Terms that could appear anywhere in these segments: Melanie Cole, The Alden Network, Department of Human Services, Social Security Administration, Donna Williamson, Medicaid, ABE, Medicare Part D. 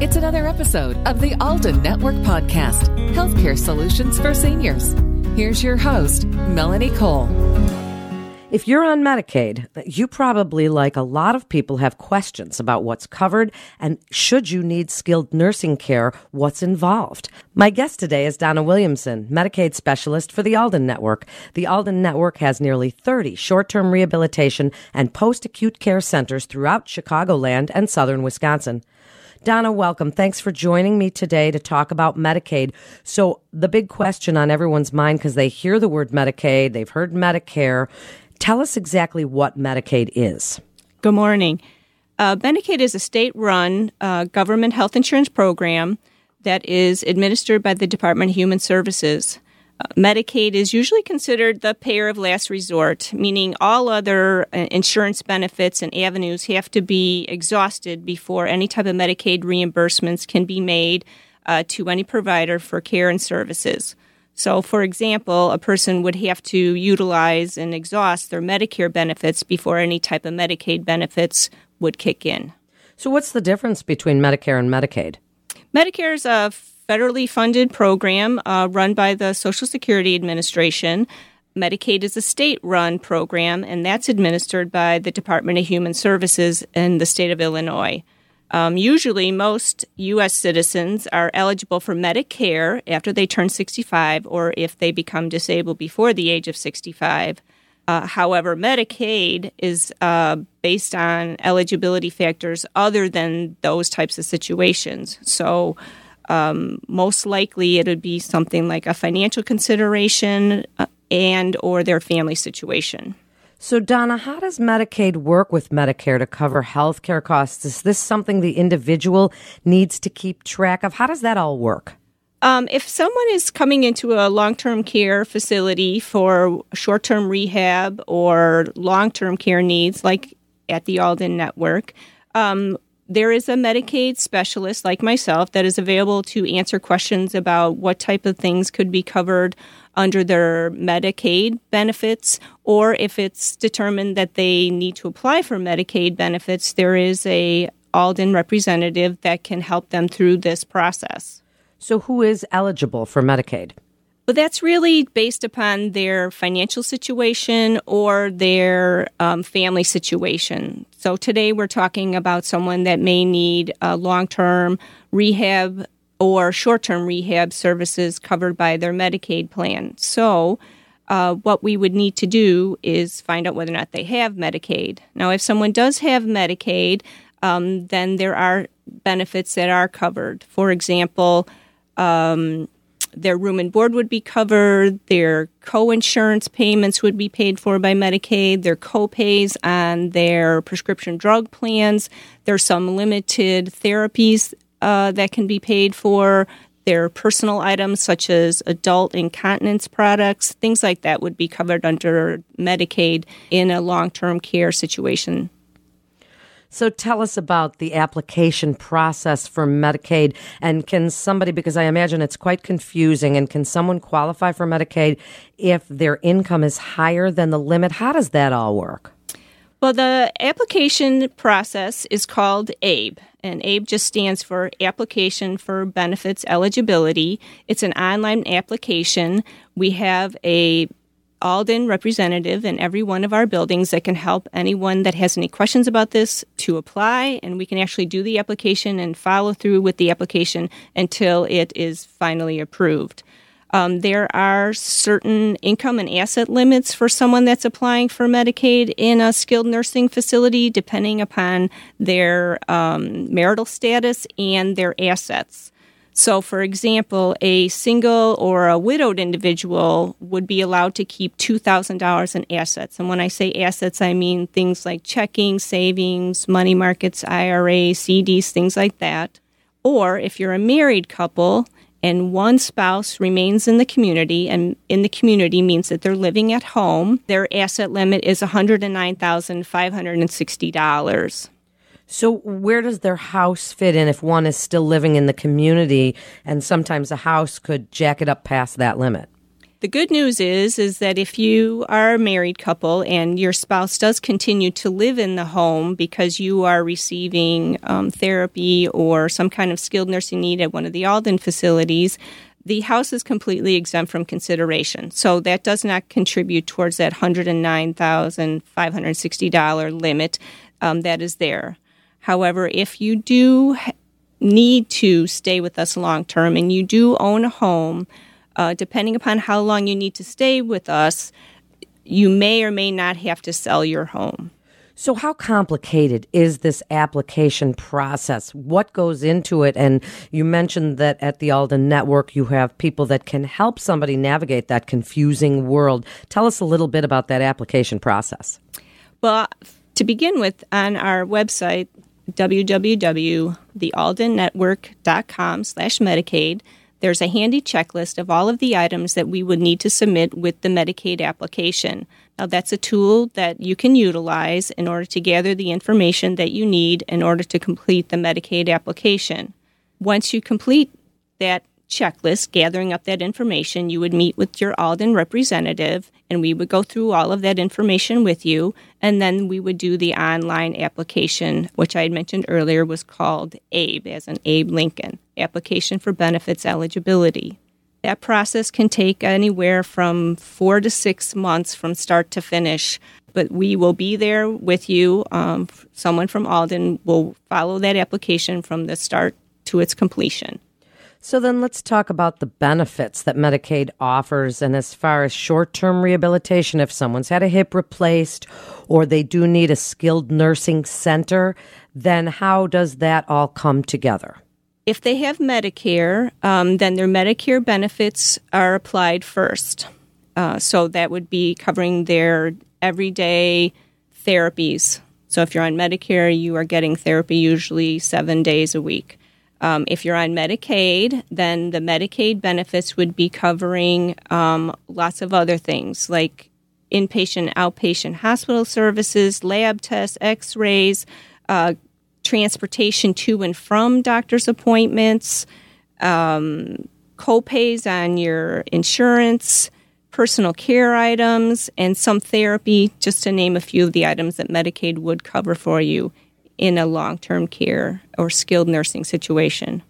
It's another episode of the Alden Network Podcast, Healthcare Solutions for Seniors. Here's your host, Melanie Cole. If you're on Medicaid, you probably, like a lot of people, have questions about what's covered and, should you need skilled nursing care, what's involved. My guest today is Donna Williamson, Medicaid specialist for the Alden Network. The Alden Network has nearly 30 short-term rehabilitation and post-acute care centers throughout Chicagoland and southern Wisconsin. Donna, welcome. Thanks for joining me today to talk about Medicaid. So the big question on everyone's mind, because they hear the word Medicaid, they've heard Medicare. Tell us exactly what Medicaid is. Good morning. Medicaid is a state-run government health insurance program that is administered by the Department of Human Services. Medicaid is usually considered the payer of last resort, meaning all other insurance benefits and avenues have to be exhausted before any type of Medicaid reimbursements can be made to any provider for care and services. So, for example, a person would have to utilize and exhaust their Medicare benefits before any type of Medicaid benefits would kick in. So what's the difference between Medicare and Medicaid? Medicare is a federally funded program run by the Social Security Administration. Medicaid is a state-run program, and that's administered by the Department of Human Services in the state of Illinois. Usually, most U.S. citizens are eligible for Medicare after they turn 65 or if they become disabled before the age of 65. However, Medicaid is based on eligibility factors other than those types of situations. So, most likely it would be something like a financial consideration and or their family situation. So, Donna, how does Medicaid work with Medicare to cover health care costs? Is this something the individual needs to keep track of? How does that all work? If someone is coming into a long-term care facility for short-term rehab or long-term care needs, like at the Alden Network, there is a Medicaid specialist like myself that is available to answer questions about what type of things could be covered under their Medicaid benefits, or if it's determined that they need to apply for Medicaid benefits, there is a Alden representative that can help them through this process. So who is eligible for Medicaid? Well, that's really based upon their financial situation or their family situation. So today we're talking about someone that may need long-term rehab or short-term rehab services covered by their Medicaid plan. So what we would need to do is find out whether or not they have Medicaid. Now, if someone does have Medicaid, then there are benefits that are covered. For example, their room and board would be covered, their co-insurance payments would be paid for by Medicaid, their co-pays on their prescription drug plans, there's some limited therapies that can be paid for, their personal items such as adult incontinence products, things like that would be covered under Medicaid in a long-term care situation. So tell us about the application process for Medicaid, and can somebody, because I imagine it's quite confusing, and can someone qualify for Medicaid if their income is higher than the limit? How does that all work? Well, the application process is called ABE, and ABE just stands for Application for Benefits Eligibility. It's an online application. We have a Alden representative in every one of our buildings that can help anyone that has any questions about this to apply, and we can actually do the application and follow through with the application until it is finally approved. There are certain income and asset limits for someone that's applying for Medicaid in a skilled nursing facility, depending upon their marital status and their assets. So, for example, a single or a widowed individual would be allowed to keep $2,000 in assets. And when I say assets, I mean things like checking, savings, money markets, IRA, CDs, things like that. Or if you're a married couple and one spouse remains in the community, and in the community means that they're living at home, their asset limit is $109,560. So where does their house fit in if one is still living in the community, and sometimes a house could jack it up past that limit? The good news is that if you are a married couple and your spouse does continue to live in the home because you are receiving therapy or some kind of skilled nursing need at one of the Alden facilities, the house is completely exempt from consideration. So that does not contribute towards that $109,560 limit that is there. However, if you do need to stay with us long term and you do own a home, depending upon how long you need to stay with us, you may or may not have to sell your home. So how complicated is this application process? What goes into it? And you mentioned that at the Alden Network, you have people that can help somebody navigate that confusing world. Tell us a little bit about that application process. Well, to begin with, on our website, www.thealdennetwork.com/Medicaid, there's a handy checklist of all of the items that we would need to submit with the Medicaid application. Now, that's a tool that you can utilize in order to gather the information that you need in order to complete the Medicaid application. Once you complete that checklist, gathering up that information, you would meet with your Alden representative, and we would go through all of that information with you, and then we would do the online application, which I had mentioned earlier was called ABE, as in Abe Lincoln, Application for Benefits Eligibility. That process can take anywhere from 4 to 6 months from start to finish, but we will be there with you. Someone from Alden will follow that application from the start to its completion. So then let's talk about the benefits that Medicaid offers, and as far as short-term rehabilitation, if someone's had a hip replaced or they do need a skilled nursing center, then how does that all come together? If they have Medicare, then their Medicare benefits are applied first. So that would be covering their everyday therapies. So if you're on Medicare, you are getting therapy usually 7 days a week. If you're on Medicaid, then the Medicaid benefits would be covering lots of other things like inpatient, outpatient hospital services, lab tests, x-rays, transportation to and from doctor's appointments, co-pays on your insurance, personal care items, and some therapy, just to name a few of the items that Medicaid would cover for you in a long-term care or skilled nursing situation.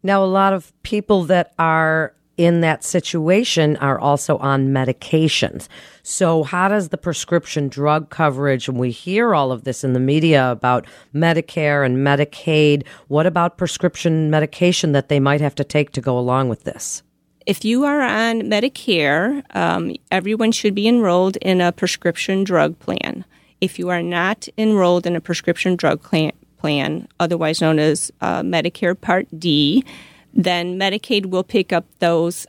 Now, a lot of people that are in that situation are also on medications. So how does the prescription drug coverage, and we hear all of this in the media about Medicare and Medicaid, what about prescription medication that they might have to take to go along with this? If you are on Medicare, everyone should be enrolled in a prescription drug plan. If you are not enrolled in a prescription drug plan, otherwise known as Medicare Part D, then Medicaid will pick up those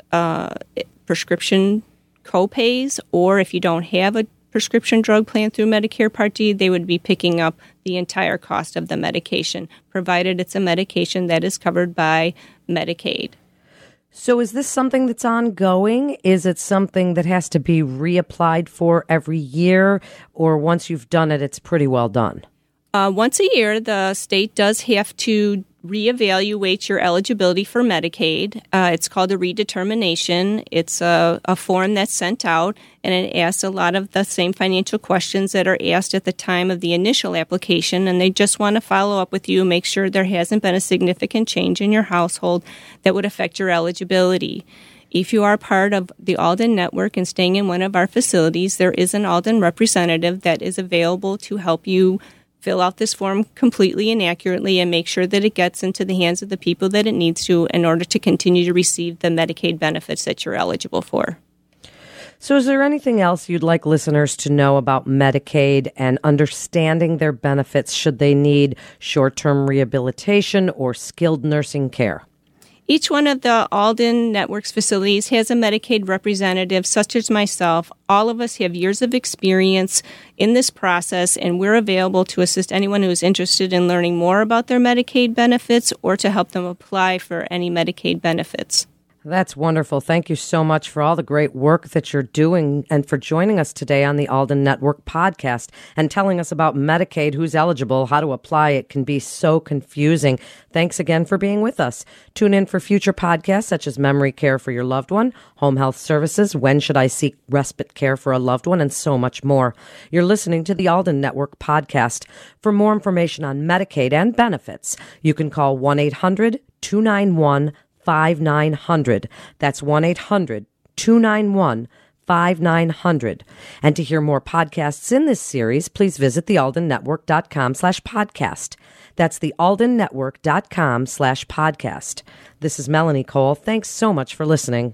prescription copays, or if you don't have a prescription drug plan through Medicare Part D, they would be picking up the entire cost of the medication, provided it's a medication that is covered by Medicaid. So is this something that's ongoing? Is it something that has to be reapplied for every year, or once you've done it, it's pretty well done? Once a year, the state does have to reevaluate your eligibility for Medicaid. It's called a redetermination. It's a form that's sent out, and it asks a lot of the same financial questions that are asked at the time of the initial application, and they just want to follow up with you, make sure there hasn't been a significant change in your household that would affect your eligibility. If you are part of the Alden Network and staying in one of our facilities, there is an Alden representative that is available to help you fill out this form completely and accurately and make sure that it gets into the hands of the people that it needs to in order to continue to receive the Medicaid benefits that you're eligible for. So is there anything else you'd like listeners to know about Medicaid and understanding their benefits should they need short-term rehabilitation or skilled nursing care? Each one of the Alden Network's facilities has a Medicaid representative, such as myself. All of us have years of experience in this process, and we're available to assist anyone who is interested in learning more about their Medicaid benefits or to help them apply for any Medicaid benefits. That's wonderful. Thank you so much for all the great work that you're doing and for joining us today on the Alden Network podcast and telling us about Medicaid, who's eligible, how to apply. It can be so confusing. Thanks again for being with us. Tune in for future podcasts such as Memory Care for Your Loved One, Home Health Services, When Should I Seek Respite Care for a Loved One, and so much more. You're listening to the Alden Network podcast. For more information on Medicaid and benefits, you can call 1-800-291-5900. That's 1-800-291-5900. And to hear more podcasts in this series, please visit thealdennetwork.com/podcast. That's thealdennetwork.com/podcast. This is Melanie Cole. Thanks so much for listening.